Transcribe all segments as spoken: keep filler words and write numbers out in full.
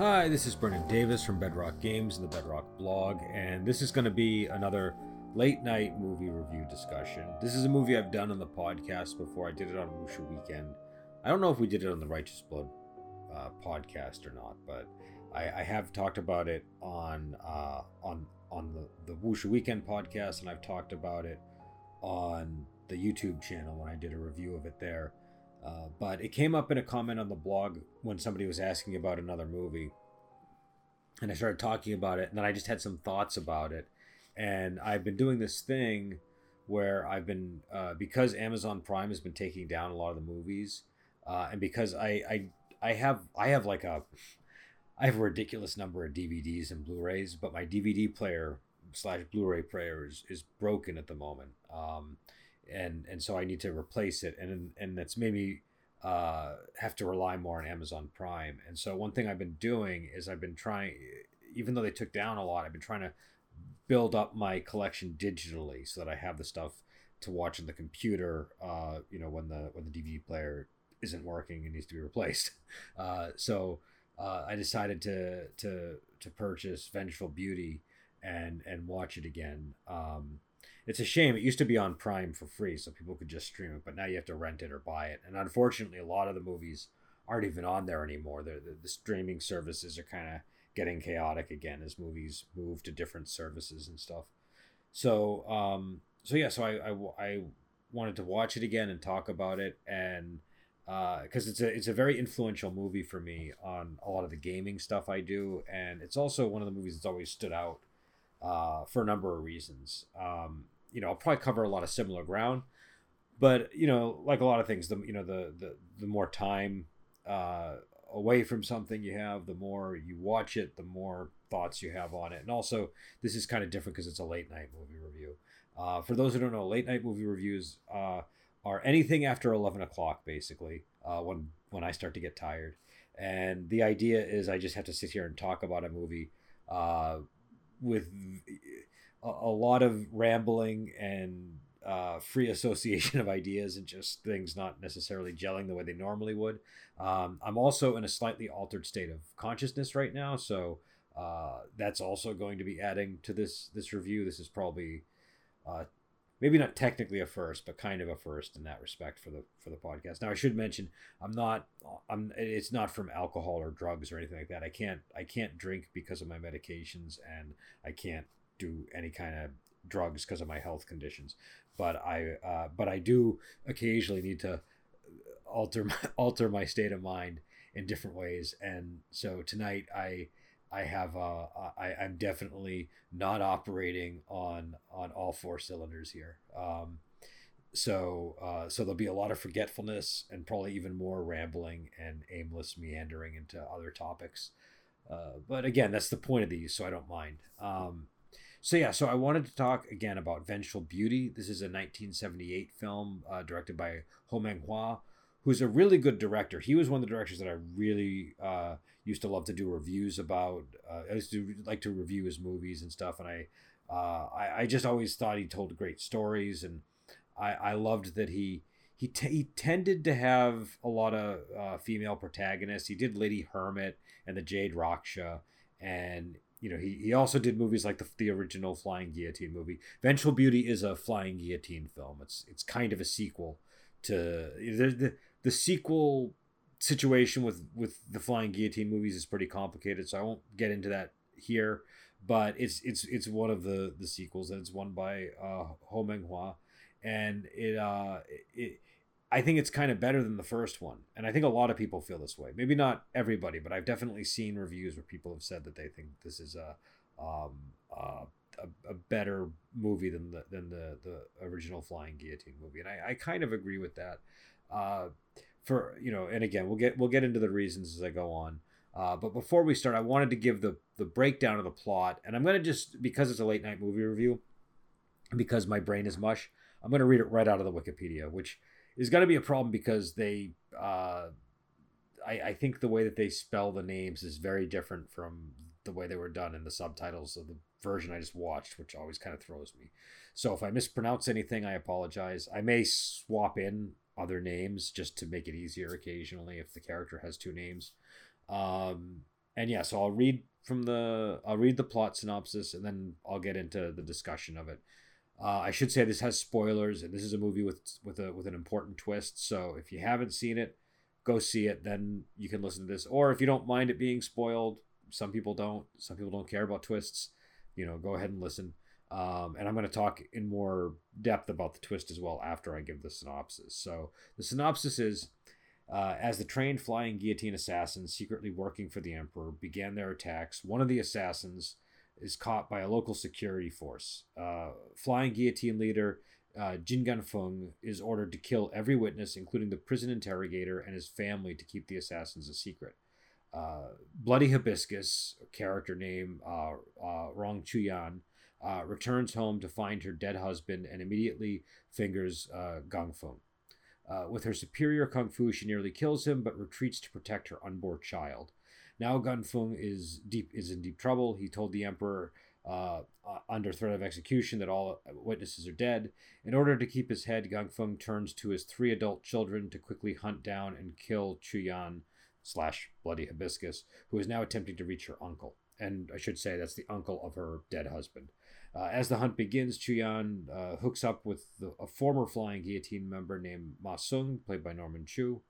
Hi, this is Brennan Davis from Bedrock Games and the Bedrock Blog, and this is going to be another late night movie review discussion. This is a movie I've done on the podcast before. I did it on Wushu Weekend. I don't know if we did it on the Righteous Blood uh, podcast or not, but I, I have talked about it on uh, on on the, the Wushu Weekend podcast, and I've talked about it on the YouTube channel when I did a review of it there. Uh, but it came up in a comment on the blog when somebody was asking about another movie, and I started talking about it, and then I just had some thoughts about it. And I've been doing this thing where I've been, uh, because Amazon Prime has been taking down a lot of the movies, uh, and because I, I I have I have like a I have a ridiculous number of D V Ds and Blu-rays, but my D V D player slash Blu-ray player is, is broken at the moment. Um, And and so I need to replace it, and and that's made me uh, have to rely more on Amazon Prime. And so one thing I've been doing is I've been trying, even though they took down a lot, I've been trying to build up my collection digitally so that I have the stuff to watch on the computer. Uh, you know, when the when the D V D player isn't working and needs to be replaced. Uh, so uh, I decided to to to purchase Vengeful Beauty and and watch it again. Um, It's a shame. It used to be on Prime for free, so people could just stream it, but now you have to rent it or buy it. And unfortunately, a lot of the movies aren't even on there anymore. The, the, the streaming services are kind of getting chaotic again as movies move to different services and stuff. So, um, so yeah, so I, I, I wanted to watch it again and talk about it, and because uh, it's a it's a very influential movie for me on a lot of the gaming stuff I do, and it's also one of the movies that's always stood out uh, for a number of reasons. Um, you know, I'll probably cover a lot of similar ground, but you know, like a lot of things, the, you know, the, the, the more time, uh, away from something you have, the more you watch it, the more thoughts you have on it. And also this is kind of different because it's a late night movie review. Uh, for those who don't know, late night movie reviews, uh, are anything after eleven o'clock, basically, uh, when, when I start to get tired. And the idea is I just have to sit here and talk about a movie, uh, with a lot of rambling and uh, free association of ideas and just things not necessarily gelling the way they normally would. Um, I'm also in a slightly altered state of consciousness right now, so uh, that's also going to be adding to this this review. This is probably uh, maybe not technically a first, but kind of a first in that respect for the for the podcast. Now I should mention I'm not I'm it's not from alcohol or drugs or anything like that. I can't I can't drink because of my medications, and I can't do any kind of drugs because of my health conditions, but I uh, but I do occasionally need to alter my, alter my state of mind in different ways. And so tonight I I have uh I I'm definitely not operating on on all four cylinders here. Um, so uh so there'll be a lot of forgetfulness and probably even more rambling and aimless meandering into other topics. Uh, but again, that's the point of these, so I don't mind. Um. So yeah, so I wanted to talk again about Vengeful Beauty. This is a nineteen seventy-eight film uh, directed by Ho Meng Hua, who's a really good director. He was one of the directors that I really uh, used to love to do reviews about. Uh, I used to like to review his movies and stuff, and I uh, I, I just always thought he told great stories, and I, I loved that he he t- he tended to have a lot of uh, female protagonists. He did Lady Hermit and the Jade Raksha, and you know, he, he also did movies like the the original Flying Guillotine movie. Vengeful Beauty is a Flying Guillotine film. It's it's kind of a sequel to the the, the sequel situation with, with the Flying Guillotine movies is pretty complicated, so I won't get into that here. But it's it's it's one of the, the sequels, and it's won by uh, Ho Meng Hua, and it uh it I think it's kind of better than the first one. And I think a lot of people feel this way. Maybe not everybody, but I've definitely seen reviews where people have said that they think this is a um, uh, a, a better movie than the than the, the original Flying Guillotine movie. And I, I kind of agree with that. Uh, for you know, and again, we'll get we'll get into the reasons as I go on. Uh, but before we start, I wanted to give the the breakdown of the plot. And I'm going to just, because it's a late night movie review, because my brain is mush, I'm going to read it right out of the Wikipedia, which is going to be a problem because they, uh, I, I think the way that they spell the names is very different from the way they were done in the subtitles of the version I just watched, which always kind of throws me. So if I mispronounce anything, I apologize. I may swap in other names just to make it easier occasionally if the character has two names. Um, And yeah, so I'll read from the I'll read the plot synopsis and then I'll get into the discussion of it. Uh, I should say this has spoilers, and this is a movie with with a with an important twist. So if you haven't seen it, go see it. Then you can listen to this, or if you don't mind it being spoiled, some people don't. Some people don't care about twists. You know, go ahead and listen. Um, and I'm going to talk in more depth about the twist as well after I give the synopsis. So the synopsis is, uh, as the trained flying guillotine assassins secretly working for the Emperor began their attacks, one of the assassins is caught by a local security force. Uh, flying guillotine leader uh, Jin Gangfeng is ordered to kill every witness, including the prison interrogator and his family, to keep the assassins a secret. Uh, Bloody Hibiscus, character name uh, uh, Rong Chuyan, Uh, returns home to find her dead husband and immediately fingers uh, Gangfeng. Uh, with her superior kung fu, she nearly kills him but retreats to protect her unborn child. Now Gangfeng is deep is in deep trouble. He told the Emperor, uh, uh, under threat of execution, that all witnesses are dead. In order to keep his head, Gangfeng turns to his three adult children to quickly hunt down and kill Chuyan slash Bloody Hibiscus, who is now attempting to reach her uncle. And I should say that's the uncle of her dead husband. Uh, as the hunt begins, Chuyan uh, hooks up with the, a former Flying Guillotine member named Ma Sheng, played by Norman Chu,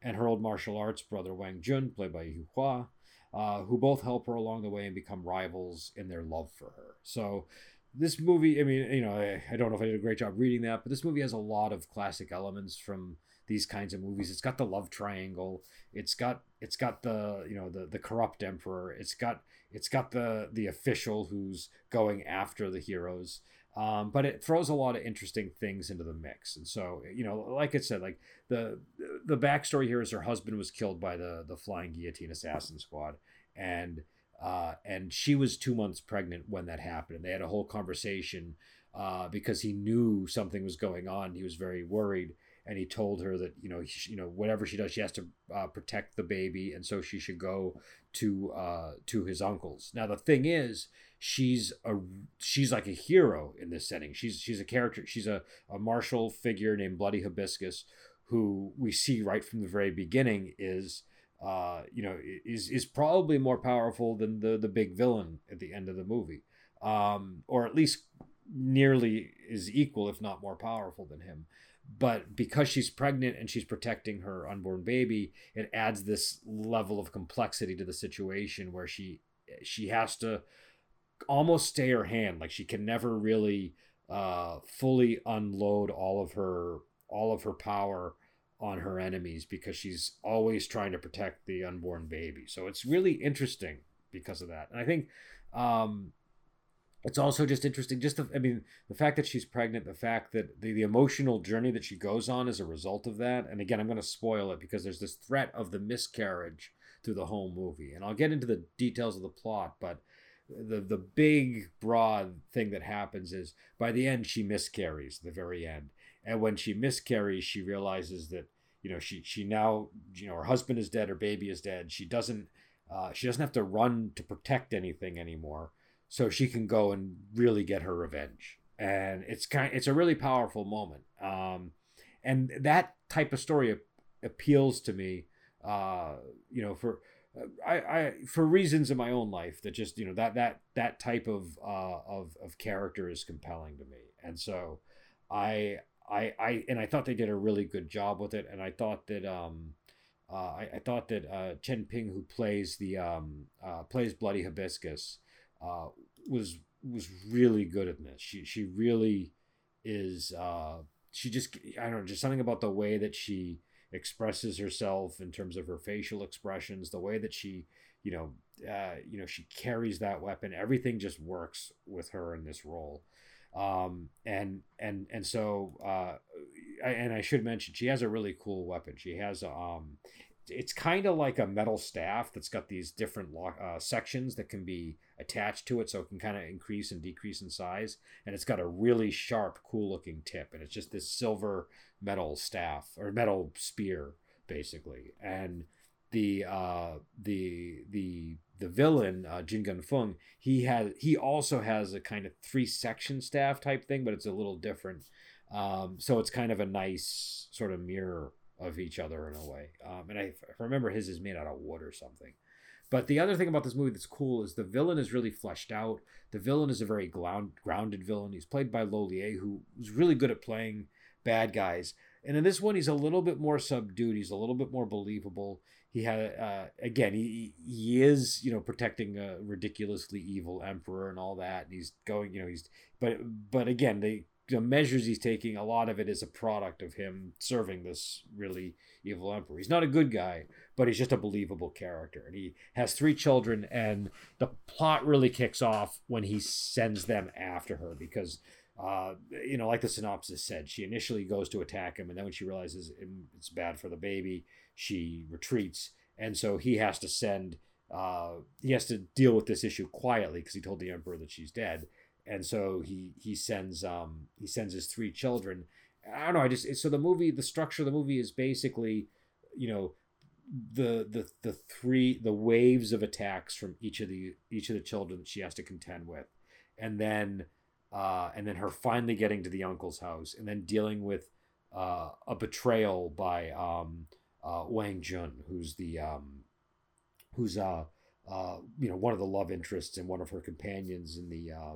and her old martial arts brother Wang Jun, played by Yu Hua, uh, who both help her along the way and become rivals in their love for her. So this movie, I mean, you know, I, I don't know if I did a great job reading that, but this movie has a lot of classic elements from these kinds of movies. It's got the love triangle. It's got it's got the you know the the corrupt emperor. It's got it's got the the official who's going after the heroes. Um, but it throws a lot of interesting things into the mix. And so, you know, like I said, like the the backstory here is her husband was killed by the the Flying Guillotine Assassin Squad, and uh, and she was two months pregnant when that happened. And they had a whole conversation uh, because he knew something was going on. He was very worried. And he told her that, you know, she, you know, whatever she does, she has to uh, protect the baby. And so she should go to uh, to his uncle's. Now, the thing is, she's a she's like a hero in this setting. She's she's a character. She's a, a martial figure named Bloody Hibiscus, who we see right from the very beginning is, uh, you know, is is probably more powerful than the, the big villain at the end of the movie, um, or at least nearly is equal, if not more powerful than him. But because she's pregnant and she's protecting her unborn baby, it adds this level of complexity to the situation where she she has to almost stay her hand. Like she can never really uh, fully unload all of her all of her power on her enemies because she's always trying to protect the unborn baby. So it's really interesting because of that. And I think um, it's also just interesting, just the, I mean, the fact that she's pregnant, the fact that the, the emotional journey that she goes on as a result of that. And again, I'm going to spoil it because there's this threat of the miscarriage through the whole movie. And I'll get into the details of the plot, but the the big, broad thing that happens is by the end, she miscarries, the very end. And when she miscarries, she realizes that, you know, she she now, you know, her husband is dead, her baby is dead. She doesn't, uh, she doesn't have to run to protect anything anymore. So she can go and really get her revenge. And it's kind of, it's a really powerful moment. Um, and that type of story appeals to me, uh, you know, for I, I for reasons in my own life that just, you know, that that that type of uh, of of character is compelling to me. And so I I I and I thought they did a really good job with it. And I thought that um uh, I, I thought that uh, Chen Ping, who plays the um uh, plays Bloody Hibiscus, Uh, was was really good at this. She she really is. Uh, she just I don't know, just something about the way that she expresses herself in terms of her facial expressions, the way that she you know uh, you know she carries that weapon. Everything just works with her in this role. Um, and and and so uh, I, and I should mention she has a really cool weapon. She has a um, it's kind of like a metal staff that's got these different lock, uh, sections that can be attached to it, so it can kind of increase and decrease in size. And it's got a really sharp, cool-looking tip, and it's just this silver metal staff or metal spear, basically. And the uh, the the the villain uh, Jin Gangfeng, he has he also has a kind of three-section staff type thing, but it's a little different. Um, so it's kind of a nice sort of mirror of each other in a way, um, and I, if I remember his is made out of wood or something, But the other thing about this movie that's cool is the villain is really fleshed out. The villain is a very ground, grounded villain. He's played by Lollier, who is really good at playing bad guys. And in this one, he's a little bit more subdued. He's a little bit more believable. He had, uh, again, he he is, you know, protecting a ridiculously evil emperor and all that. And he's going, you know, he's, but but again, the, the measures he's taking, a lot of it is a product of him serving this really evil emperor. He's not a good guy, but he's just a believable character. And he has three children, and the plot really kicks off when he sends them after her because... Uh, you know, like the synopsis said, she initially goes to attack him, and then when she realizes it's bad for the baby, she retreats. And so he has to send, uh, he has to deal with this issue quietly because he told the emperor that she's dead. And so he he sends um he sends his three children. I don't know. I just so the movie, the structure of the movie is basically, you know, the the the three the waves of attacks from each of the each of the children that she has to contend with, and then. Uh, and then her finally getting to the uncle's house, and then dealing with uh, a betrayal by um, uh, Wang Jun, who's the um, who's uh, uh, you know one of the love interests and one of her companions in the uh,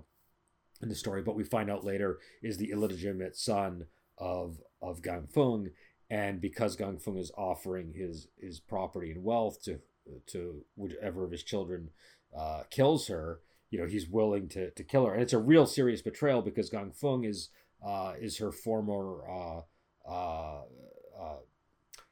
in the story. But we find out later is the illegitimate son of of Gangfeng, and because Gangfeng is offering his his property and wealth to to whichever of his children uh, kills her. You know, he's willing to, to kill her. And it's a real serious betrayal because Gangfeng is uh, is her former, uh, uh, uh,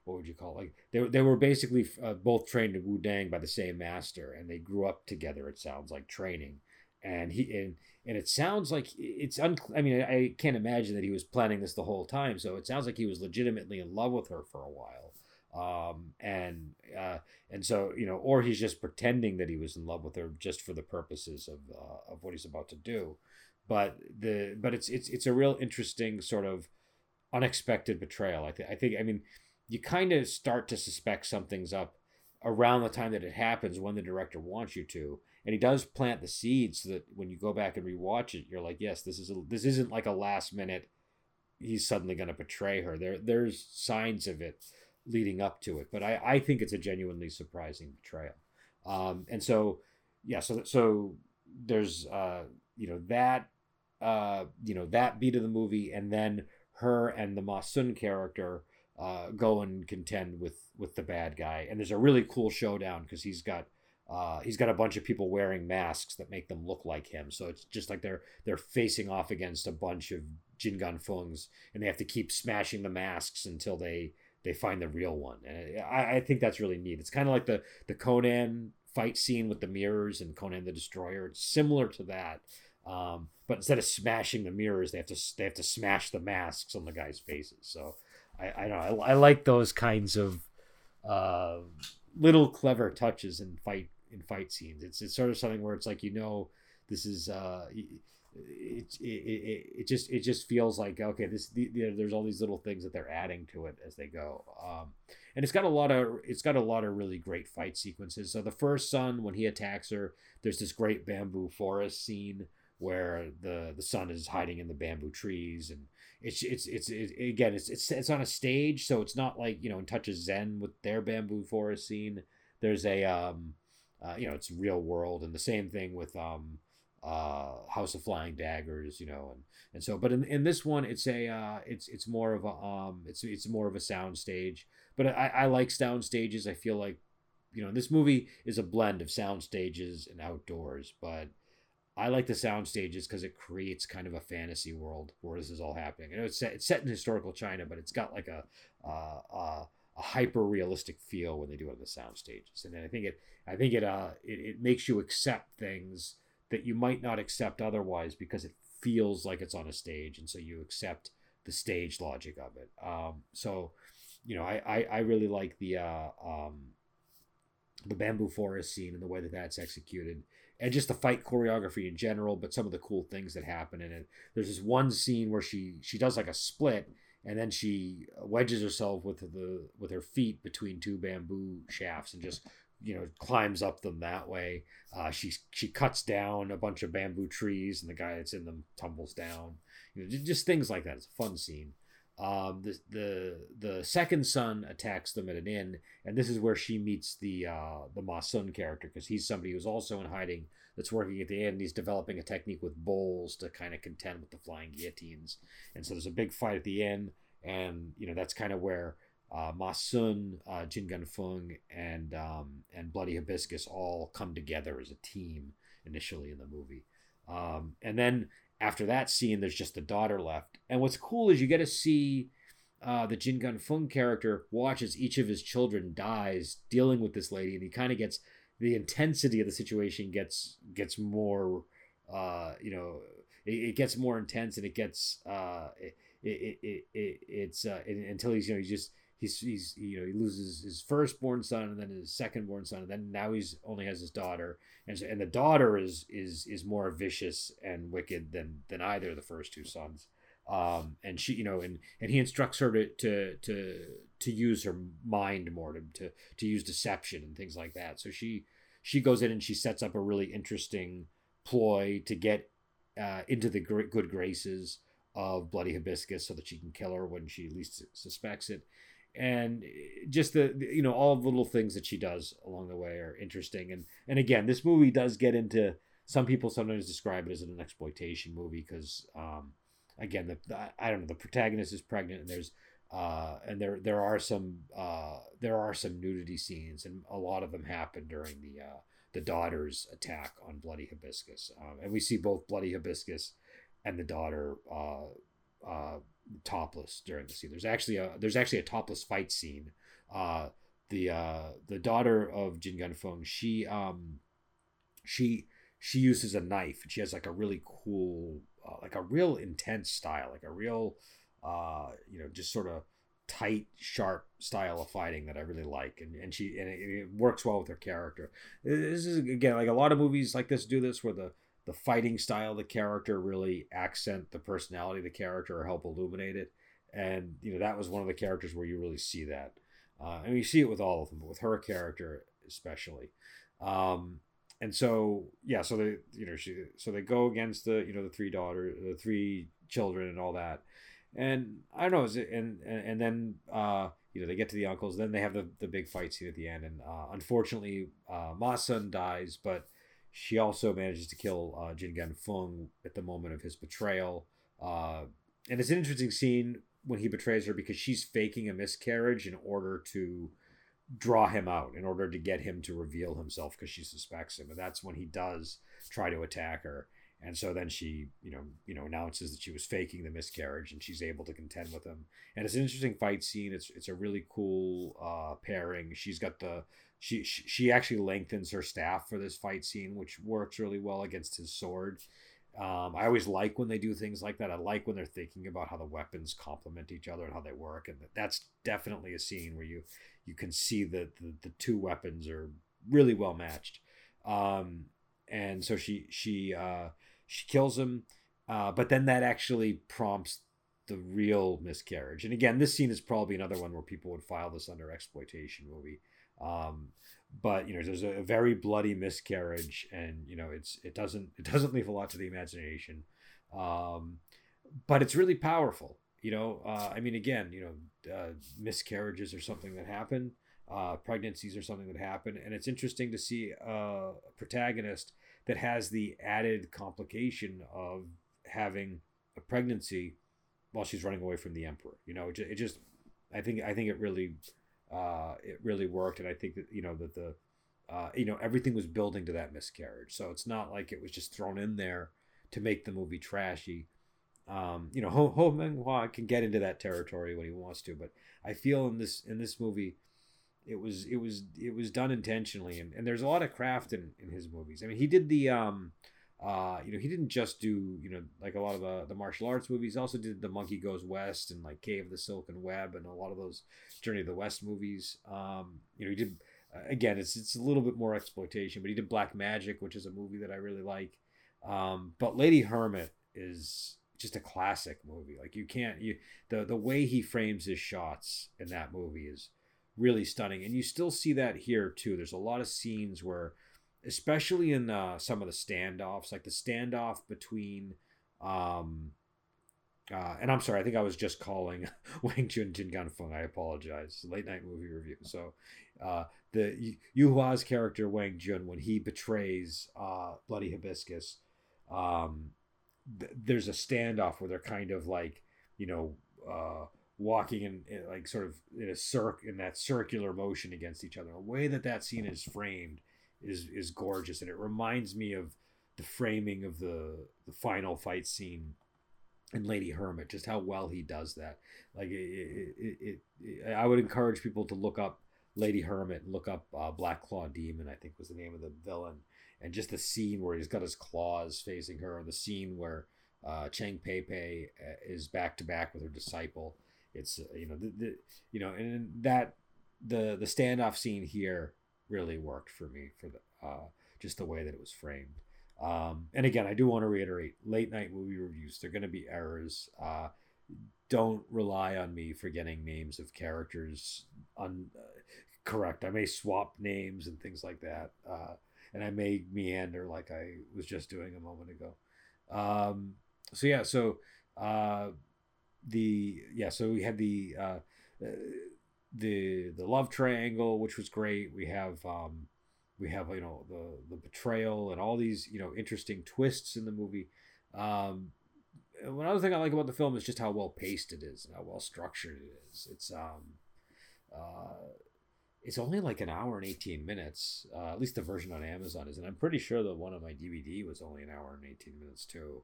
what would you call it? Like they, they were basically uh, both trained in Wudang by the same master, and they grew up together, it sounds like, training. And he and, and it sounds like it's, un- I mean, I can't imagine that he was planning this the whole time. So it sounds like he was legitimately in love with her for a while. Um, and, uh, and so, you know, or he's just pretending that he was in love with her just for the purposes of, uh, of what he's about to do. But the, but it's, it's, it's a real interesting sort of unexpected betrayal. I, th- I think, I mean, you kind of start to suspect something's up around the time that it happens when the director wants you to, and he does plant the seeds so that when you go back and rewatch it, you're like, yes, this is, a, this isn't like a last minute, he's suddenly going to betray her. There, there's signs of it leading up to it, but I, I think it's a genuinely surprising betrayal. Um, and so, yeah, so, so there's, uh, you know, that, uh, you know, that beat of the movie, and then her and the Ma Sun character, uh, go and contend with, with the bad guy. And there's a really cool showdown cause he's got, uh, he's got a bunch of people wearing masks that make them look like him. So it's just like they're, they're facing off against a bunch of Jin Gangfengs, and they have to keep smashing the masks until they, they find the real one. And I, I think that's really neat. It's kind of like the, the Conan fight scene with the mirrors and Conan the Destroyer. It's similar to that. Um, but instead of smashing the mirrors, they have to, they have to smash the masks on the guys' faces. So I, I don't know. I, I like those kinds of uh, little clever touches in fight, in fight scenes. It's, it's sort of something where it's like, you know, this is, uh, It, it it it just it just feels like okay this the, the, there's all these little things that they're adding to it as they go, um and it's got a lot of it's got a lot of really great fight sequences. So the first son, when he attacks her, there's this great bamboo forest scene where the the son is hiding in the bamboo trees, and it's it's it's it, again it's, it's it's on a stage, so it's not like, you know, in Touch of Zen with their bamboo forest scene. There's a um uh, you know it's real world, and the same thing with um. Uh, House of Flying Daggers, you know, and, and so, but in, in this one, it's a, uh, it's, it's more of a, um, it's, it's more of a sound stage, but I, I like sound stages. I feel like, you know, this movie is a blend of sound stages and outdoors, but I like the sound stages because it creates kind of a fantasy world where this is all happening. You know, it's set, it's set in historical China, but it's got like a, uh, uh, a hyper-realistic feel when they do it on the sound stages. And then I think it, I think it, uh, it, it makes you accept things that you might not accept otherwise because it feels like it's on a stage, and so you accept the stage logic of it. Um, so, you know, I, I, I really like the uh, um, the bamboo forest scene and the way that that's executed, and just the fight choreography in general, but some of the cool things that happen in it. There's this one scene where she she does like a split, and then she wedges herself with the with her feet between two bamboo shafts and just, you know, climbs up them that way. Uh, she she cuts down a bunch of bamboo trees, and the guy that's in them tumbles down. You know, just, just things like that. It's a fun scene. um, the the the second son attacks them at an inn, and this is where she meets the uh, the Ma Sun character, because he's somebody who's also in hiding that's working at the inn, and he's developing a technique with bowls to kind of contend with the flying guillotines. And so there's a big fight at the inn, and you know that's kind of where uh, Ma Sun, uh, Jin Gangfeng, and um, and Bloody Hibiscus all come together as a team initially in the movie. Um, and then after that scene, there's just the daughter left. And what's cool is you get to see uh, the Jin Gangfeng character watch as each of his children dies dealing with this lady. And he kind of gets the intensity of the situation gets gets more, uh, you know, it, it gets more intense, and it gets uh, it, it, it, it it's uh, it, until he's, you know, he just he's, he's, you know, he loses his firstborn son, and then his secondborn son. And then now he's only has his daughter. And so, and the daughter is is is more vicious and wicked than than either of the first two sons. Um, and she, you know, and, and he instructs her to to to to use her mind more, to to to use deception and things like that. So she she goes in and she sets up a really interesting ploy to get uh, into the good graces of Bloody Hibiscus, so that she can kill her when she least suspects it. And just the, you know, all the little things that she does along the way are interesting. And and again, this movie does get into, some people sometimes describe it as an exploitation movie, because um, again, the, the I don't know, the protagonist is pregnant, and there's uh, and there there are some uh, there are some nudity scenes, and a lot of them happen during the uh, the daughter's attack on Bloody Hibiscus, um, and we see both Bloody Hibiscus and the daughter Uh, uh, topless during the scene. There's actually a there's actually a topless fight scene. Uh, the uh, the daughter of Jin Gangfeng, she um, she she uses a knife, and she has like a really cool, uh, like a real intense style, like a real, uh, you know, just sort of tight, sharp style of fighting that I really like, and and she and it, it works well with her character. This is again like a lot of movies like this do this, where the The fighting style of the character really accent the personality of the character or help illuminate it. And, you know, that was one of the characters where you really see that. Uh, and you see it with all of them, but with her character especially. Um, and so, yeah, so they, you know, she, so they go against the, you know, the three daughters, the three children and all that. And I don't know, is it, and, and, and then, uh, you know, they get to the uncles, then they have the, the big fight scene at the end. And uh, unfortunately, uh, Ma Sun dies, but she also manages to kill uh, Jin Gangfeng at the moment of his betrayal. Uh, and it's an interesting scene when he betrays her, because she's faking a miscarriage in order to draw him out, in order to get him to reveal himself, because she suspects him. And that's when he does try to attack her. And so then she, you know, you know, announces that she was faking the miscarriage, and she's able to contend with him. And it's an interesting fight scene. It's it's a really cool uh, pairing. She's got the She, she she actually lengthens her staff for this fight scene, which works really well against his sword. Um, I always like when they do things like that. I like when they're thinking about how the weapons complement each other and how they work. And that's definitely a scene where you you can see that the, the two weapons are really well matched. Um, and so she she uh, she kills him, uh, but then that actually prompts the real miscarriage. And again, this scene is probably another one where people would file this under exploitation movie. Um, but you know, there's a very bloody miscarriage, and you know, it's it doesn't it doesn't leave a lot to the imagination, um, but it's really powerful. You know, uh, I mean, again, you know, uh, miscarriages are something that happen, uh, pregnancies are something that happen, and it's interesting to see a protagonist that has the added complication of having a pregnancy while she's running away from the emperor. You know, it just, it just I think I think it really. Uh, it really worked, and I think that you know that the uh, you know everything was building to that miscarriage, so it's not like it was just thrown in there to make the movie trashy. Um, you know, Ho, Ho Meng Hua can get into that territory when he wants to, but I feel in this in this movie, it was it was it was done intentionally, and, and there's a lot of craft in, in his movies. I mean, he did the um, uh, you know he didn't just do you know like a lot of the, the martial arts movies. He also did The Monkey Goes West and like Cave of the Silken Web and a lot of those Journey to the West movies. Um, you know he did again. It's it's a little bit more exploitation, but he did Black Magic, which is a movie that I really like. Um, but Lady Hermit is just a classic movie. Like you can't you the the way he frames his shots in that movie is really stunning, and you still see that here too. There's a lot of scenes where, especially in uh, some of the standoffs, like the standoff between um, Uh, and I'm sorry, I think I was just calling Wang Jun Jin Gangfeng. I apologize. Late night movie review. So uh, the Yu Hua's character, Wang Jun, when he betrays uh, Bloody Hibiscus, um, th- there's a standoff where they're kind of like, you know, uh, walking in, in like sort of in a circ in that circular motion against each other. The way that that scene is framed is is gorgeous. And it reminds me of the framing of the the final fight scene and Lady Hermit, just how well he does that. Like it, it, it, it, I would encourage people to look up Lady Hermit and look up uh, Black Claw Demon, I think was the name of the villain, and just the scene where he's got his claws facing her, the scene where uh, Cheng Pei Pei is back to back with her disciple. It's uh, you know the, the you know and that the the standoff scene here really worked for me for the uh, just the way that it was framed. Um, and again, I do want to reiterate, late night movie reviews, they're going to be errors. Uh, don't rely on me for getting names of characters un- uh, correct. I may swap names and things like that. Uh, and I may meander like I was just doing a moment ago. Um, so yeah, so, uh, the, yeah, so we had the, uh, the, the love triangle, which was great. We have, um, We have, you know, the, the betrayal and all these, you know, interesting twists in the movie. Um, another thing I like about the film is just how well paced it is and how well structured it is. It's um, uh, it's only like an hour and eighteen minutes. Uh, at least the version on Amazon is, and I'm pretty sure the one on my D V D was only an hour and eighteen minutes too.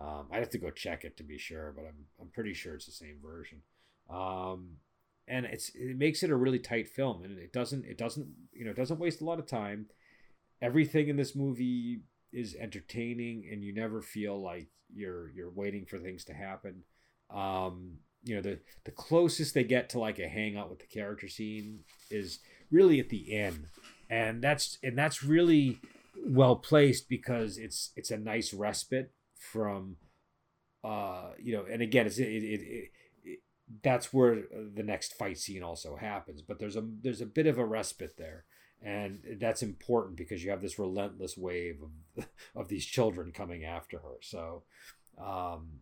Um, I'd have to go check it to be sure, but I'm I'm pretty sure it's the same version. Um, And it's it makes it a really tight film, and it doesn't it doesn't you know it doesn't waste a lot of time. Everything in this movie is entertaining, and you never feel like you're you're waiting for things to happen. Um, you know the the closest they get to like a hangout with the character scene is really at the end, and that's and that's really well placed because it's it's a nice respite from, uh, you know, and again it's it it. it that's where the next fight scene also happens, but there's a there's a bit of a respite there, and that's important because you have this relentless wave of, of these children coming after her. So um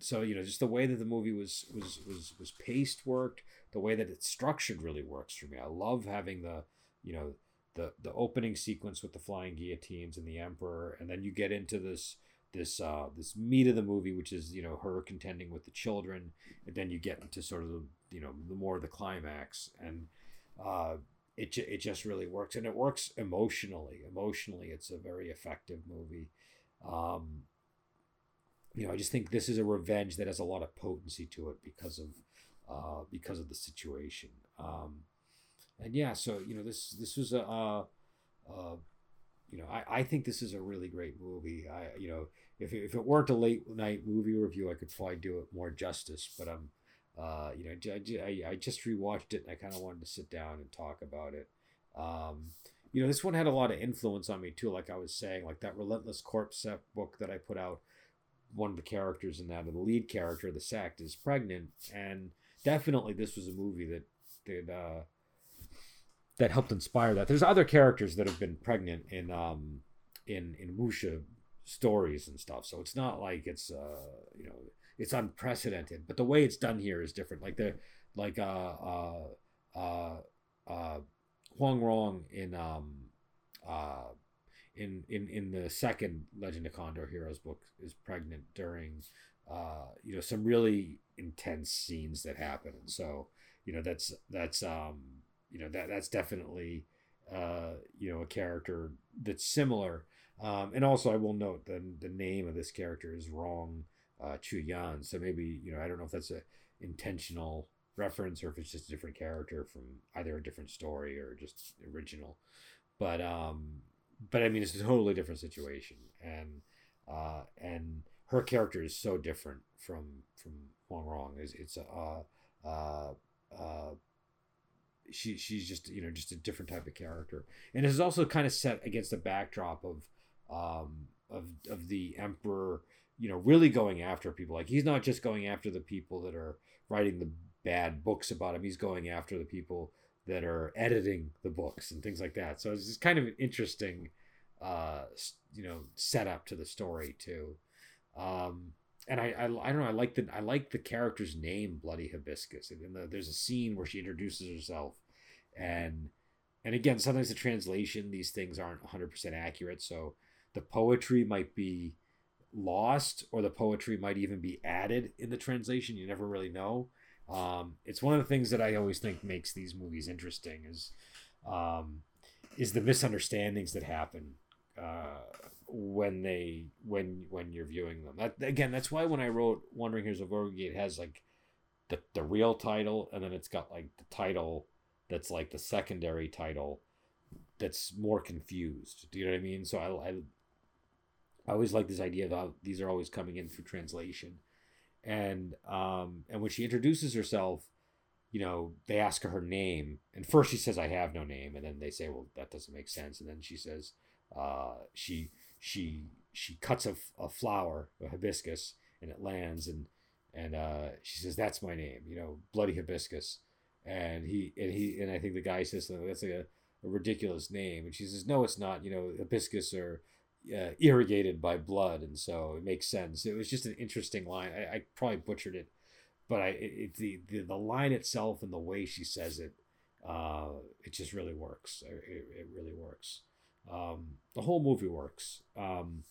so you know just the way that the movie was was was was paced worked, the way that it's structured really works for me. I love having the you know the the opening sequence with the flying guillotines and the Emperor, and then you get into this this uh this meat of the movie, which is you know her contending with the children, and then you get into sort of the you know the more of the climax, and uh it it just really works, and it works emotionally emotionally it's a very effective movie. um you know I just think this is a revenge that has a lot of potency to it because of uh because of the situation. Um and yeah so you know this this was a uh uh You know, I, I think this is a really great movie. I, you know, if if it weren't a late night movie review, I could probably do it more justice. But I'm, uh, you know, I, I, I just rewatched it, and I kind of wanted to sit down and talk about it. Um, you know, this one had a lot of influence on me too. Like I was saying, like that Relentless Corpse book that I put out. One of the characters in that, the lead character, the sect, is pregnant, and definitely this was a movie that that. Uh, that helped inspire that. There's other characters that have been pregnant in um in in Wushu stories and stuff, so it's not like it's uh you know it's unprecedented, but the way it's done here is different. Like the like uh uh uh uh Huang Rong in um uh in in in the second Legend of Condor Heroes book is pregnant during uh you know some really intense scenes that happen, and so you know that's that's um you know, that that's definitely, uh, you know, a character that's similar. Um, and also I will note that the name of this character is Rong uh, Chuyan. So maybe, you know, I don't know if that's a intentional reference or if it's just a different character from either a different story or just original. But, um, but I mean, it's a totally different situation. And, uh, and her character is so different from, from Huang Rong. It's, it's, uh, uh, uh, She she's just you know just a different type of character, and it's also kind of set against a backdrop of um of of the Emperor you know really going after people. Like he's not just going after the people that are writing the bad books about him, he's going after the people that are editing the books and things like that. So it's just kind of an interesting uh you know setup to the story too. Um and I, I, I don't know. I like the I like the character's name, Bloody Hibiscus. And in the, there's a scene where she introduces herself, and and again, sometimes the translation, these things aren't one hundred percent accurate. So the poetry might be lost, or the poetry might even be added in the translation. You never really know. Um, it's one of the things that I always think makes these movies interesting is, um, is the misunderstandings that happen uh, when they when when you're viewing them. That, again, that's why when I wrote Wandering Heroes of Orgi, it has like the the real title, and then it's got like the title that's like the secondary title that's more confused. Do you know what I mean? So I I, I always like this idea that these are always coming in through translation. And um and when she introduces herself, you know, they ask her her name, and first she says, "I have no name," and then they say, "Well, that doesn't make sense." And then she says, uh she she she cuts a, a flower, a hibiscus, and it lands, and and uh she says, "That's my name, you know, Bloody Hibiscus." And he and he and I think the guy says something, "That's like a, a ridiculous name," and she says, "No, it's not, you know, hibiscus or Uh, irrigated by blood, and so it makes sense." It was just an interesting line. I, I probably butchered it, but I it, it the, the the line itself and the way she says it, uh, it just really works. It, it really works. Um, the whole movie works, um,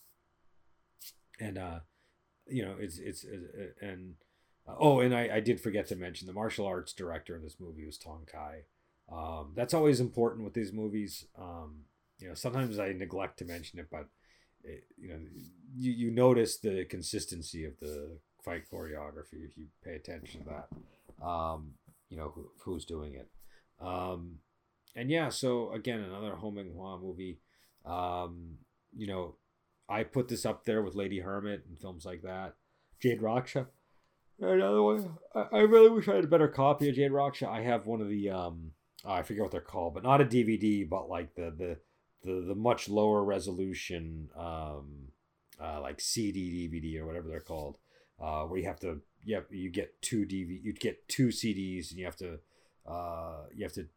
and uh, you know it's it's it, and uh, oh, and I, I did forget to mention the martial arts director in this movie was Tong Kai. Um, that's always important with these movies. Um, you know, sometimes I neglect to mention it, but It, you know, you, you notice the consistency of the fight choreography if you pay attention to that. Um, you know who, who's doing it, um, and yeah. So again, another Ho Meng Hua movie. Um, you know, I put this up there with Lady Hermit and films like that. Jade Raksha, another one. I, I really wish I had a better copy of Jade Raksha. I have one of the um, oh, I forget what they're called, but not a D V D, but like the the. the the much lower resolution um uh like C D D V D or whatever they're called, uh where you have to yep you get two D V D, you get two C Ds, and you have to uh you have to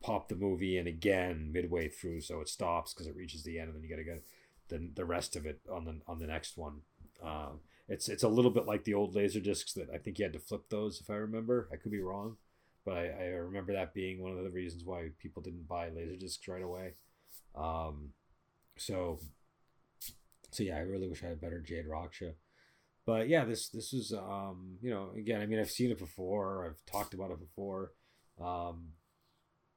pop the movie in again midway through, so it stops because it reaches the end, and then you gotta get the the rest of it on the on the next one. Um it's it's a little bit like the old laser discs that I think you had to flip those, if I remember. I could be wrong, but I, I remember that being one of the reasons why people didn't buy laser discs right away. Um, so, so yeah, I really wish I had better Jade Raksha, but yeah, this, this is, um, you know, again, I mean, I've seen it before, I've talked about it before. Um,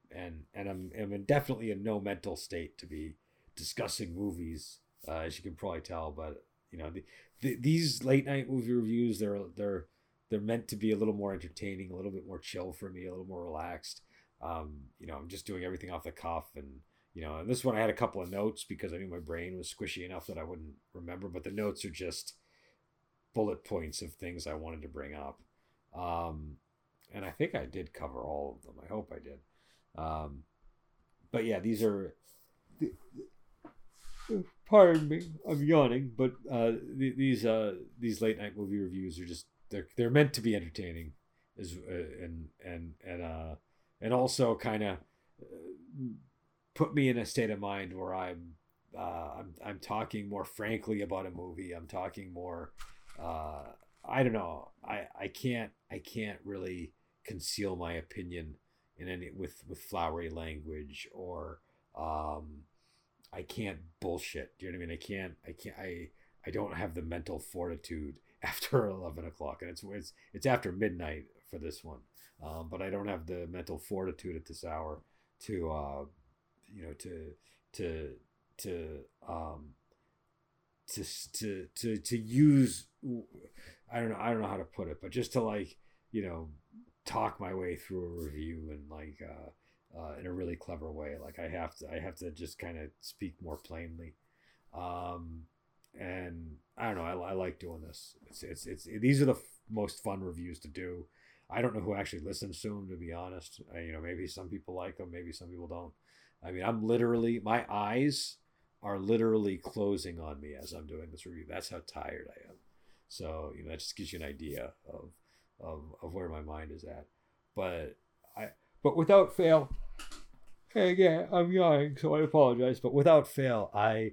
and, and I'm, I'm in definitely in no mental state to be discussing movies, uh, as you can probably tell, but you know, the, the, these late night movie reviews, they're, they're, they're meant to be a little more entertaining, a little bit more chill for me, a little more relaxed. Um, you know, I'm just doing everything off the cuff, and, you know, and this one I had a couple of notes because I knew my brain was squishy enough that I wouldn't remember, but the notes are just bullet points of things I wanted to bring up. Um, and I think I did cover all of them. I hope I did. Um, but yeah, these are, pardon me, I'm yawning, but uh, these uh, these late night movie reviews are just, they're, they're meant to be entertaining, is and, and, and, uh, and also kind of, uh, put me in a state of mind where I'm, uh, I'm, I'm talking more frankly about a movie. I'm talking more, uh, I don't know. I, I can't, I can't really conceal my opinion in any, with, with flowery language, or, um, I can't bullshit. Do you know what I mean? I can't, I can't, I, I don't have the mental fortitude after eleven o'clock, and it's, it's, it's after midnight for this one. Um, but I don't have the mental fortitude at this hour to, uh, you know, to, to, to, um, to, to, to, to use, I don't know, I don't know how to put it, but just to like, you know, talk my way through a review and like, uh, uh, in a really clever way. Like I have to, I have to just kind of speak more plainly. Um, and I don't know, I, I like doing this. It's, it's, it's, it, these are the f- most fun reviews to do. I don't know who actually listens to them, to be honest. I, you know, maybe some people like them, maybe some people don't. I mean, I'm literally, my eyes are literally closing on me as I'm doing this review. That's how tired I am. So, you know, that just gives you an idea of, of, of where my mind is at. But I, but without fail, hey, again, I'm yawning, so I apologize. But without fail, I,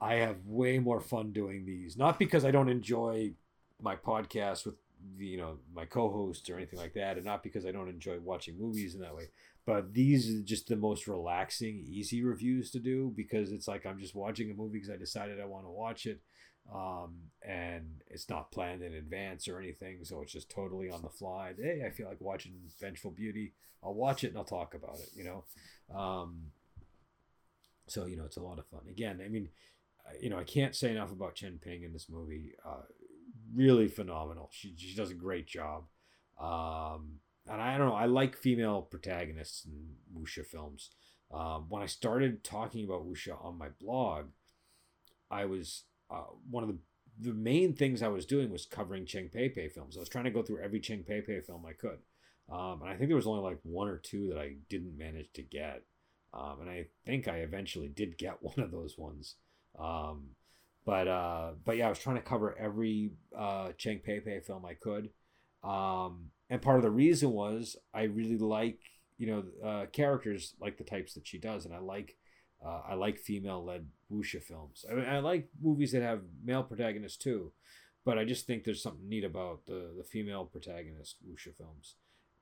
I have way more fun doing these. Not because I don't enjoy my podcast with, you know, my co-hosts or anything like that, and not because I don't enjoy watching movies in that way, but these are just the most relaxing, easy reviews to do, because it's like I'm just watching a movie because I decided I want to watch it, um and it's not planned in advance or anything, so it's just totally on the fly. Hey, I feel like watching Vengeful Beauty, I'll watch it and I'll talk about it, you know. Um so, you know, it's a lot of fun. Again, I mean, you know, I can't say enough about Chen Ping in this movie. Uh, really phenomenal. She she does a great job. Um, and I don't know, I like female protagonists in wuxia films. Um, when I started talking about wuxia on my blog, I was, uh, one of the, the main things I was doing was covering Cheng Pei Pei films. I was trying to go through every Cheng Pei Pei film I could. Um, and I think there was only like one or two that I didn't manage to get. Um, and I think I eventually did get one of those ones. Um, but, uh, but yeah, I was trying to cover every, uh, Cheng Pei Pei film I could. Um, and part of the reason was I really like, you know, uh, characters like the types that she does. And I like, uh, I like female led wuxia films. I mean, I like movies that have male protagonists too, but I just think there's something neat about the, the female protagonist wuxia films.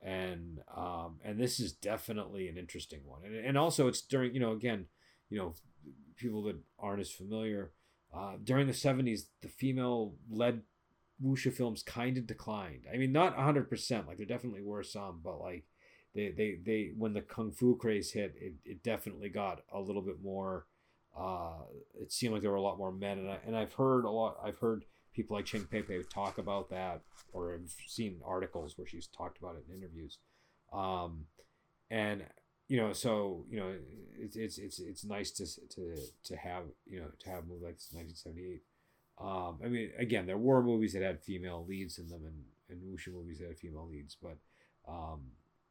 And, um, and this is definitely an interesting one. And, and also it's during, you know, again, you know, people that aren't as familiar, uh, during the seventies, the female-led wuxia films kind of declined. I mean, not one hundred percent. Like, there definitely were some, but, like, they, they, they when the kung fu craze hit, it, it definitely got a little bit more, uh, it seemed like there were a lot more men. And, I, and I've heard a lot, I've heard people like Cheng Pei Pei talk about that, or I've seen articles where she's talked about it in interviews. Um, and... You know, so, you know, it's it's it's it's nice to to to have, you know, to have a movie like this in nineteen seventy-eight. Um, I mean, again, there were movies that had female leads in them, and, and wuxia movies that had female leads, but um,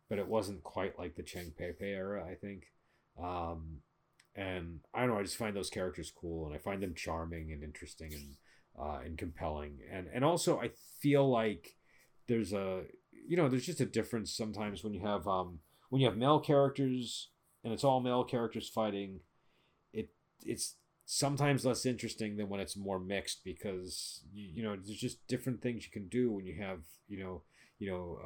but it wasn't quite like the Cheng Pei Pei era, I think. Um, and I don't know, I just find those characters cool, and I find them charming and interesting and uh, and compelling, and and also I feel like there's a, you know, there's just a difference sometimes when you have um. When you have male characters and it's all male characters fighting, it it's sometimes less interesting than when it's more mixed, because you, you know, there's just different things you can do when you have, you know, you know,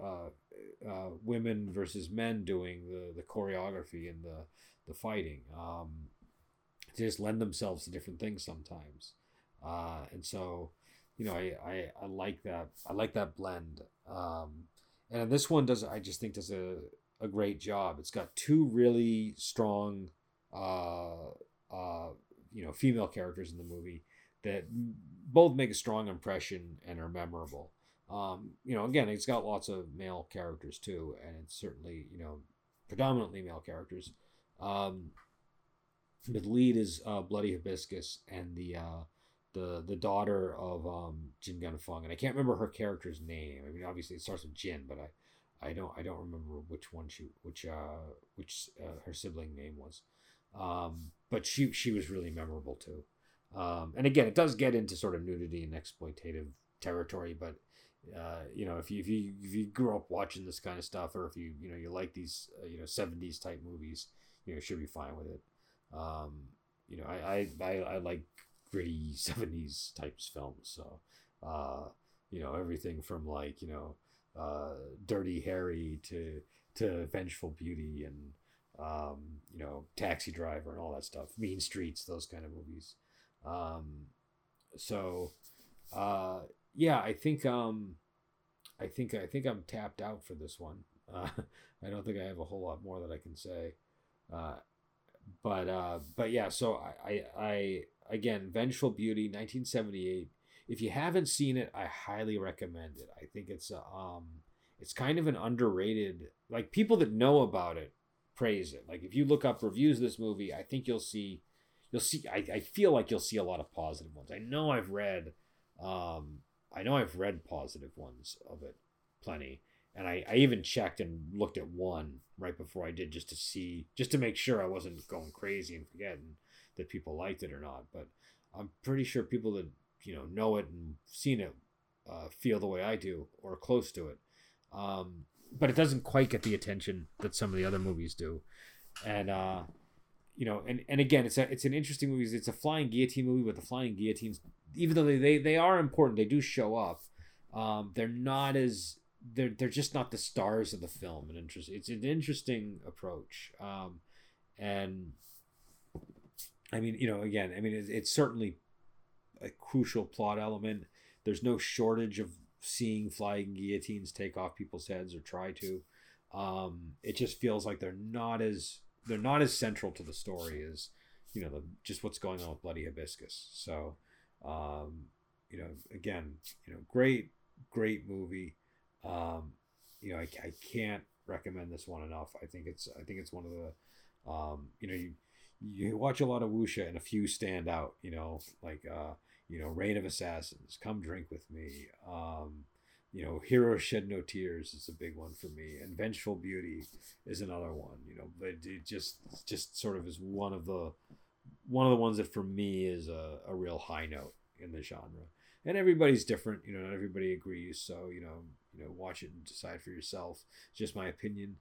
uh, uh, uh, women versus men doing the, the choreography and the the fighting. Um, they just lend themselves to different things sometimes, uh, and so, you know, I, I I like that I like that blend. Um, And this one does, I just think, does a, a great job. It's got two really strong, uh, uh, you know, female characters in the movie that both make a strong impression and are memorable. Um, you know, again, it's got lots of male characters too, and it's certainly, you know, predominantly male characters. Um, the lead is uh, Bloody Hibiscus, and the uh, the the daughter of um Jin Gangfeng, and I can't remember her character's name. I mean, obviously it starts with Jin, but I I don't I don't remember which one she which uh which uh, her sibling name was. Um but she she was really memorable too. Um and again, it does get into sort of nudity and exploitative territory, but uh you know, if you if you if you grew up watching this kind of stuff, or if you you know you like these uh, you know seventies type movies, you know, you should be fine with it. Um you know, I I I, I like gritty seventies types films, so uh you know, everything from like, you know, uh Dirty Harry to to Vengeful Beauty, and um you know, Taxi Driver and all that stuff, Mean Streets, those kind of movies. Um so uh yeah, I think um I think I think I'm tapped out for this one. uh I don't think I have a whole lot more that I can say, uh but uh but yeah, so I I, I again, Vengeful Beauty, nineteen seventy-eight. If you haven't seen it, I highly recommend it. I think it's a, um, it's kind of an underrated. Like, people that know about it praise it. Like, if you look up reviews of this movie, I think you'll see, you'll see. I, I feel like you'll see a lot of positive ones. I know I've read, um, I know I've read positive ones of it, plenty. And I, I even checked and looked at one right before I did, just to see, just to make sure I wasn't going crazy and forgetting that people liked it or not. But I'm pretty sure people that, you know, know it and seen it uh, feel the way I do, or close to it. Um, but it doesn't quite get the attention that some of the other movies do. And, uh, you know, and, and again, it's a, it's an interesting movie. It's a Flying Guillotine movie, but the Flying Guillotines, even though they, they, they are important, they do show up. Um, they're not as they're they're just not the stars of the film. And interest, it's an interesting approach. Um, and I mean, you know, again, I mean, it's, it's certainly a crucial plot element. There's no shortage of seeing flying guillotines take off people's heads or try to. Um, it just feels like they're not as they're not as central to the story as, you know, the, just what's going on with Bloody Hibiscus. So, um, you know, again, you know, great, great movie. Um, you know, I, I can't recommend this one enough. I think it's I think it's one of the, um, you know, you you watch a lot of wuxia and a few stand out. You know, like uh, you know, Reign of Assassins, Come Drink with Me. Um, you know, Hero Shed No Tears is a big one for me, and Vengeful Beauty is another one. You know, but it just just sort of is one of the one of the ones that for me is a, a real high note in the genre. And everybody's different, you know, not everybody agrees, so you know, you know, watch it and decide for yourself. It's just my opinion,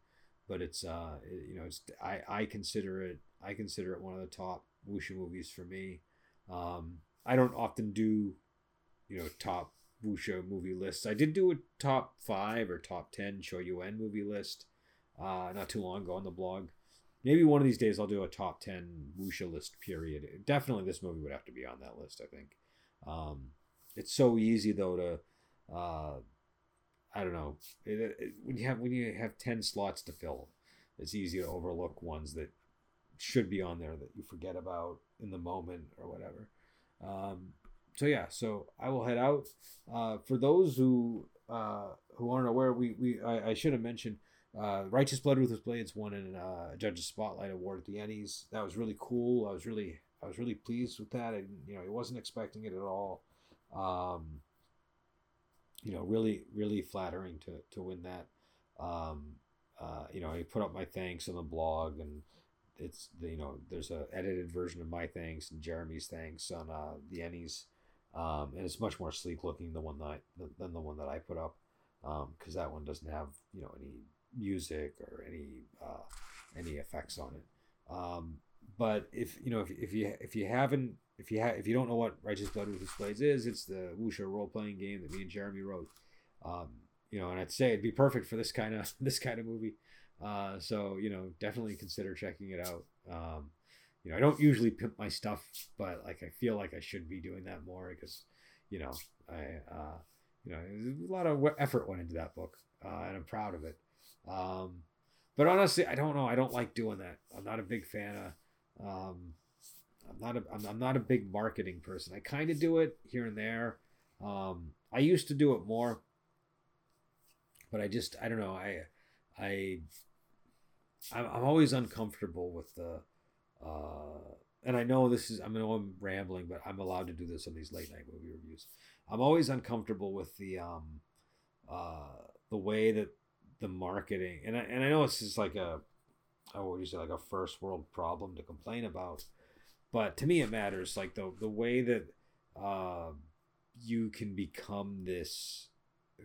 but it's uh it, you know, it's I, I consider it I consider it one of the top wuxia movies for me. Um, I don't often do, you know, top wuxia movie lists. I did do a top five or top ten Shoyuan movie list uh not too long ago on the blog. Maybe one of these days I'll do a top ten wuxia list, period. Definitely this movie would have to be on that list, I think. Um, it's so easy though to, uh, I don't know, it, it, when you have when you have ten slots to fill, it's easy to overlook ones that should be on there that you forget about in the moment or whatever. Um, so yeah, so I will head out. Uh, for those who uh, who aren't aware, we we I, I should have mentioned uh, Righteous Blood, Ruthless Blades won an uh, Judges Spotlight Award at the Ennies. That was really cool. I was really I was really pleased with that, and you know, I wasn't expecting it at all. Um, you know, really, really flattering to, to win that. Um, uh, you know, I put up my thanks on the blog, and it's, you know, there's a edited version of my thanks and Jeremy's thanks on uh, the Ennies, um, and it's much more sleek looking the one that I, than the one that I put up, um, because that one doesn't have, you know, any music or any uh, any effects on it. Um, but if you know, if if you if you haven't. If you ha- if you don't know what Righteous Blood Ruthless Blades is, it's the wuxia role-playing game that me and Jeremy wrote. Um, you know, and I'd say it'd be perfect for this kind of this kind of movie. Uh, so you know, definitely consider checking it out. Um, you know, I don't usually pimp my stuff, but like I feel like I should be doing that more because, you know, I uh, you know, a lot of effort went into that book, uh, and I'm proud of it. Um, but honestly, I don't know. I don't like doing that. I'm not a big fan of. Um, I'm not a I'm not a big marketing person. I kind of do it here and there. Um, I used to do it more, but I just I don't know. I I I'm always uncomfortable with the. Uh, and I know this is I know I'm rambling, but I'm allowed to do this on these late night movie reviews. I'm always uncomfortable with the um, uh, the way that the marketing and I and I know it's just like a I would say like a first world problem to complain about. But to me, it matters, like the the way that uh, you can become this,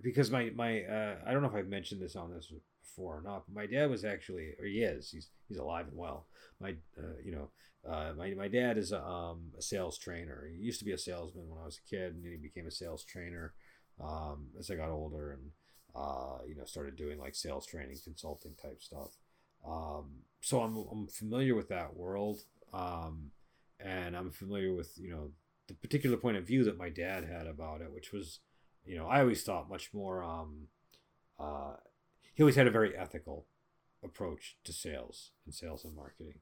because my my uh, I don't know if I've mentioned this on this before or not. But my dad was actually, or he is, he's he's alive and well. My uh, you know uh, my my dad is a, um, a sales trainer. He used to be a salesman when I was a kid, and then he became a sales trainer um, as I got older, and uh, you know started doing like sales training, consulting type stuff. Um, so I'm I'm familiar with that world. Um, And I'm familiar with, you know, the particular point of view that my dad had about it, which was, you know, I always thought much more, um, uh, he always had a very ethical approach to sales and sales and marketing.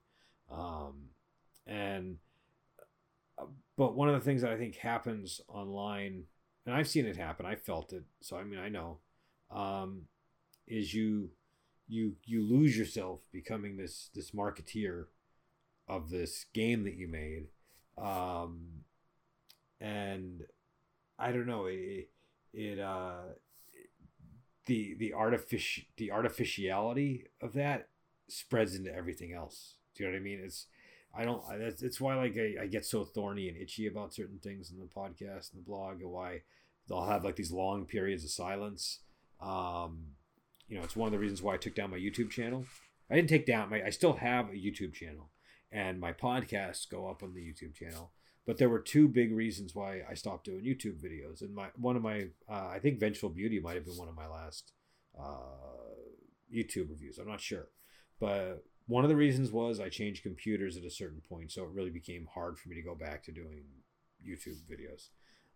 Um, and, but one of the things that I think happens online, and I've seen it happen, I felt it. So, I mean, I know, um, is you, you, you lose yourself becoming this, this marketeer of this game that you made. Um, and I don't know, it, it, uh, it, the, the artifici- the artificiality of that spreads into everything else. Do you know what I mean? It's, I don't, I, that's, it's why like I, I get so thorny and itchy about certain things in the podcast and the blog, and why they'll have like these long periods of silence. Um, you know, it's one of the reasons why I took down my YouTube channel. I didn't take down my, I still have a YouTube channel. and my podcasts go up on the YouTube channel. But there were two big reasons why I stopped doing YouTube videos. And my one of my, uh, I think Vengeful Beauty might have been one of my last uh, YouTube reviews. I'm not sure. But one of the reasons was I changed computers at a certain point. So it really became hard for me to go back to doing YouTube videos.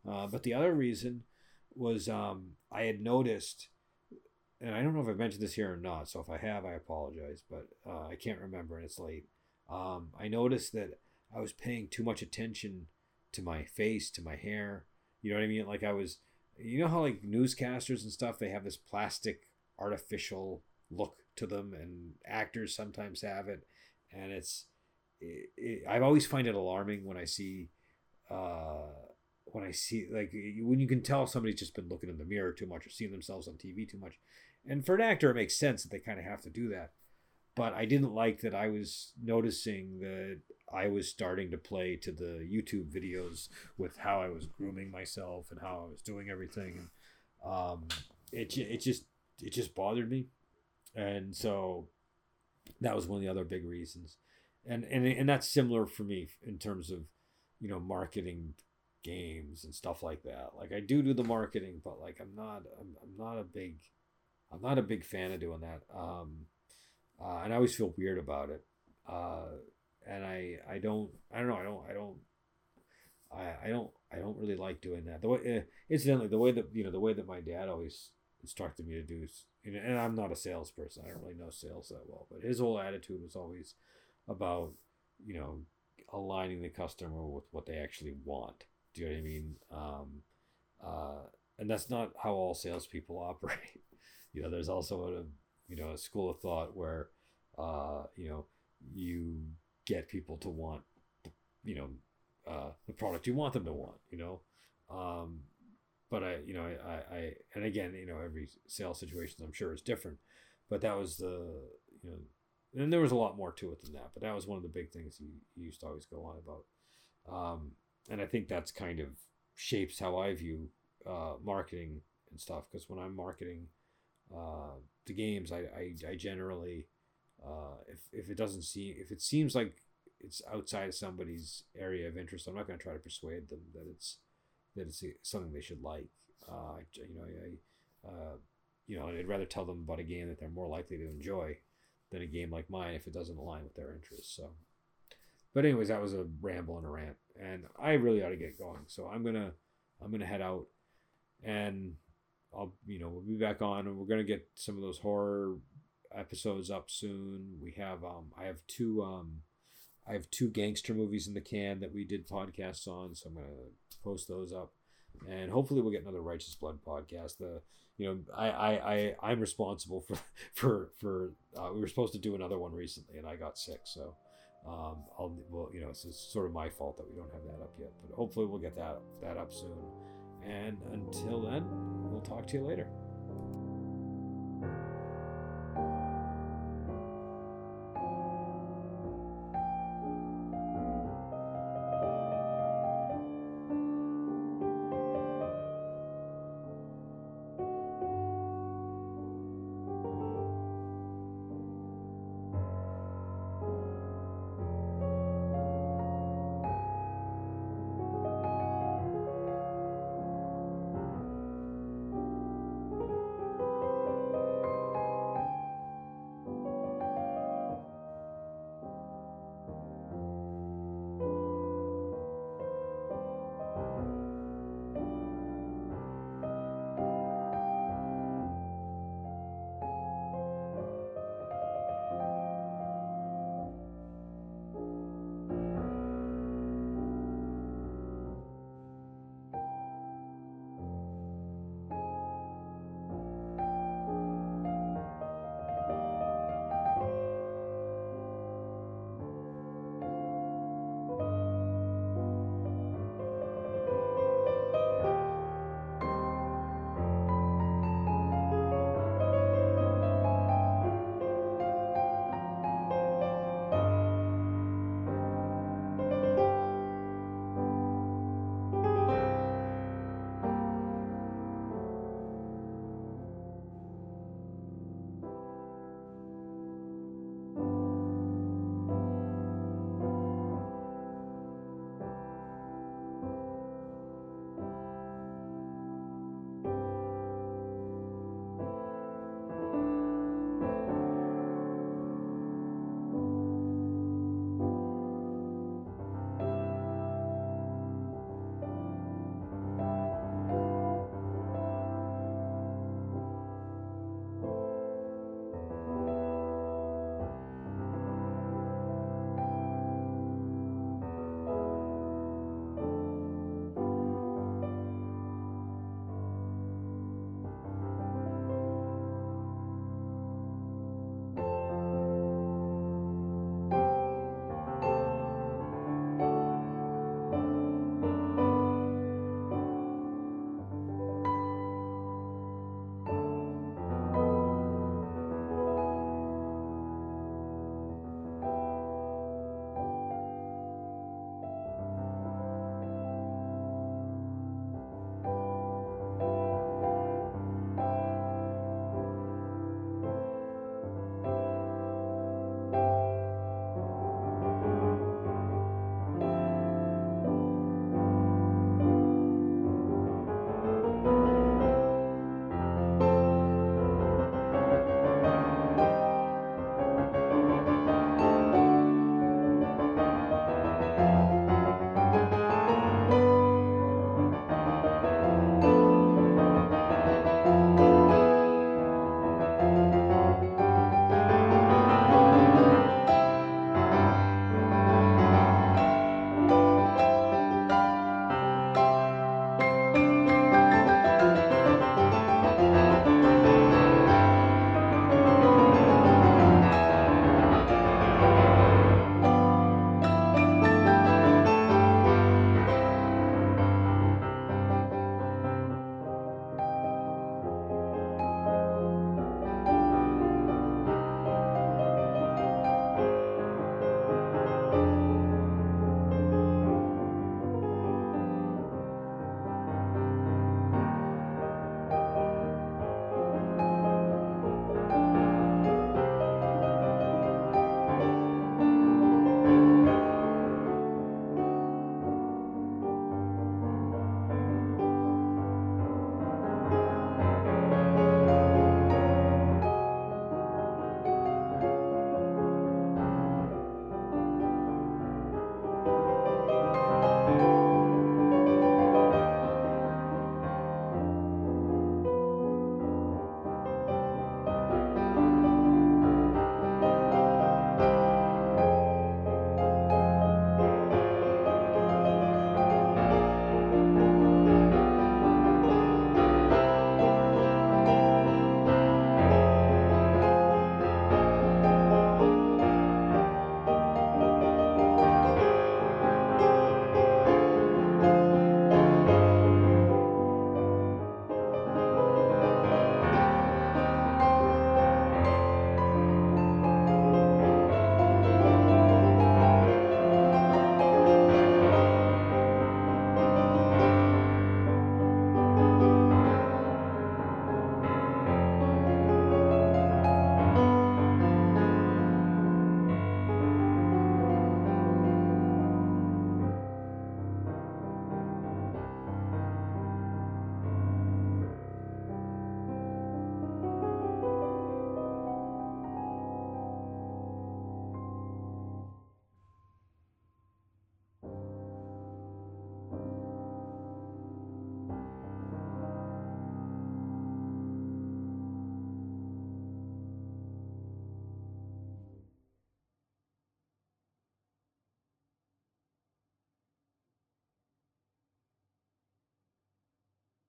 Uh, but the other reason was um, I had noticed, and I don't know if I mentioned this here or not. So if I have, I apologize. But uh, I can't remember and it's late. Um, I noticed that I was paying too much attention to my face, to my hair. You know what I mean? Like I was, you know how like newscasters and stuff, they have this plastic artificial look to them, and actors sometimes have it. And it's, it, it, I've always find it alarming when I see, uh, when I see like, when you can tell somebody's just been looking in the mirror too much or seeing themselves on T V too much. And for an actor, it makes sense that they kind of have to do that. But I didn't like that I was noticing that I was starting to play to the YouTube videos with how I was grooming myself and how I was doing everything. Um, it it just it just bothered me, and so that was one of the other big reasons. And and and that's similar for me in terms of, you know, marketing games and stuff like that. Like I do do the marketing, but like I'm not I'm, I'm not a big I'm not a big fan of doing that. Um, Uh, and I always feel weird about it. Uh, and I, I don't, I don't know. I don't, I don't, I, I don't, I don't really like doing that. The way, uh, incidentally, the way that, you know, the way that my dad always instructed me to do is, and, and I'm not a salesperson. I don't really know sales that well, but his whole attitude was always about, you know, aligning the customer with what they actually want. Do you know what I mean? Um, uh, and that's not how all salespeople operate. You know, there's also a, you know, a school of thought where, uh, you know, you get people to want, the, you know, uh, the product you want them to want, you know. Um, but I, you know, I, I, and again, you know, every sales situation I'm sure is different, but that was the, you know, and there was a lot more to it than that, but that was one of the big things he, he used to always go on about. Um, and I think that's kind of shapes how I view, uh, marketing and stuff. 'Cause when I'm marketing, uh, the games, I, I, I generally, uh, if, if it doesn't seem, if it seems like it's outside of somebody's area of interest, I'm not going to try to persuade them that it's, that it's something they should like. Uh, you know, I, uh, you know, I'd rather tell them about a game that they're more likely to enjoy than a game like mine if it doesn't align with their interests. So, but anyways, that was a ramble and a rant, and I really ought to get going. So I'm going to, I'm going to head out, and I'll, you know, we'll be back on, and we're going to get some of those horror episodes up soon. We have, um, I have two, um, I have two gangster movies in the can that we did podcasts on. So I'm going to post those up, and hopefully we'll get another Righteous Blood podcast. The, you know, I, I, I I'm responsible for, for, for, uh, we were supposed to do another one recently, and I got sick. So, um, I'll, well, you know, it's, it's sort of my fault that we don't have that up yet, but hopefully we'll get that, that up soon. And until then, we'll talk to you later.